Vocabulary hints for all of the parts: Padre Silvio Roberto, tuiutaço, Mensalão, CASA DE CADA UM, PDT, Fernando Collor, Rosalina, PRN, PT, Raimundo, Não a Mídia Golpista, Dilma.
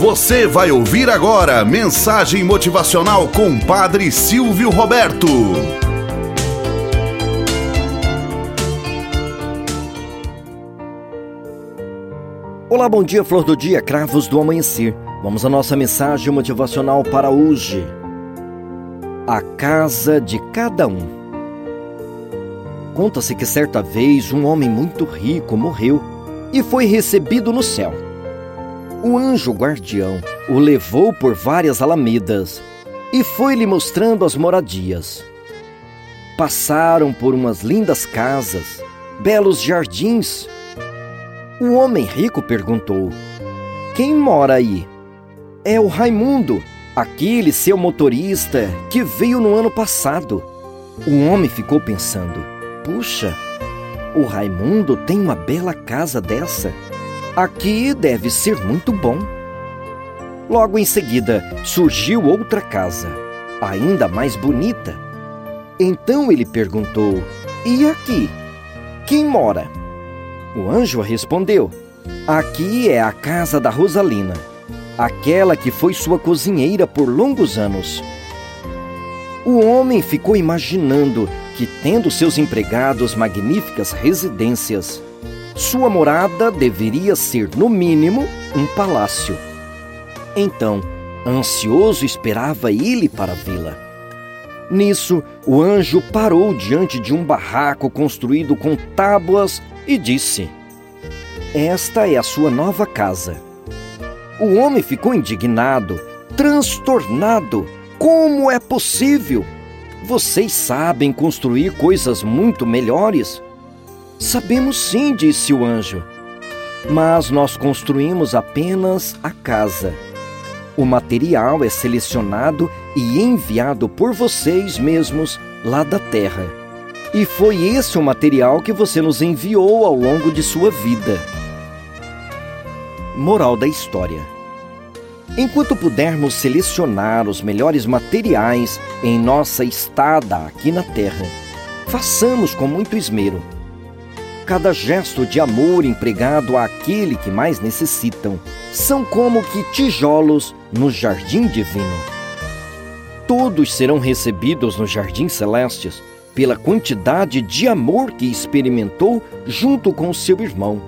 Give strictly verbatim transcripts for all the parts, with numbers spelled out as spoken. Você vai ouvir agora mensagem motivacional com Padre Silvio Roberto. Olá, bom dia, flor do dia, cravos do amanhecer. Vamos à nossa mensagem motivacional para hoje. A casa de cada um. Conta-se que certa vez um homem muito rico morreu e foi recebido no céu. O anjo guardião o levou por várias alamedas e foi-lhe mostrando as moradias. Passaram por umas lindas casas, belos jardins. O homem rico perguntou: "Quem mora aí?" "É o Raimundo, aquele seu motorista que veio no ano passado." O homem ficou pensando: "Puxa, o Raimundo tem uma bela casa dessa. Aqui deve ser muito bom." Logo em seguida, surgiu outra casa, ainda mais bonita. Então ele perguntou: "E aqui? Quem mora?" O anjo respondeu: "Aqui é a casa da Rosalina, aquela que foi sua cozinheira por longos anos." O homem ficou imaginando que, tendo seus empregados magníficas residências, sua morada deveria ser, no mínimo, um palácio. Então, ansioso esperava ele para vê-la. Nisso, o anjo parou diante de um barraco construído com tábuas e disse: "Esta é a sua nova casa." O homem ficou indignado, transtornado. "Como é possível? Vocês sabem construir coisas muito melhores." "Sabemos sim", disse o anjo, "mas nós construímos apenas a casa. O material é selecionado e enviado por vocês mesmos lá da terra. E foi esse o material que você nos enviou ao longo de sua vida." Moral da história: enquanto pudermos selecionar os melhores materiais em nossa estada aqui na Terra, façamos com muito esmero. Cada gesto de amor empregado àquele que mais necessitam são como que tijolos no jardim divino. Todos serão recebidos nos jardins celestes pela quantidade de amor que experimentou junto com seu irmão,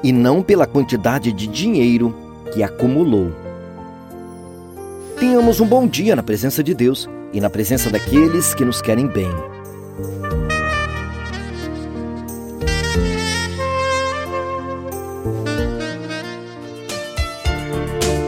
e não pela quantidade de dinheiro que acumulou. Tenhamos um bom dia na presença de Deus e na presença daqueles que nos querem bem.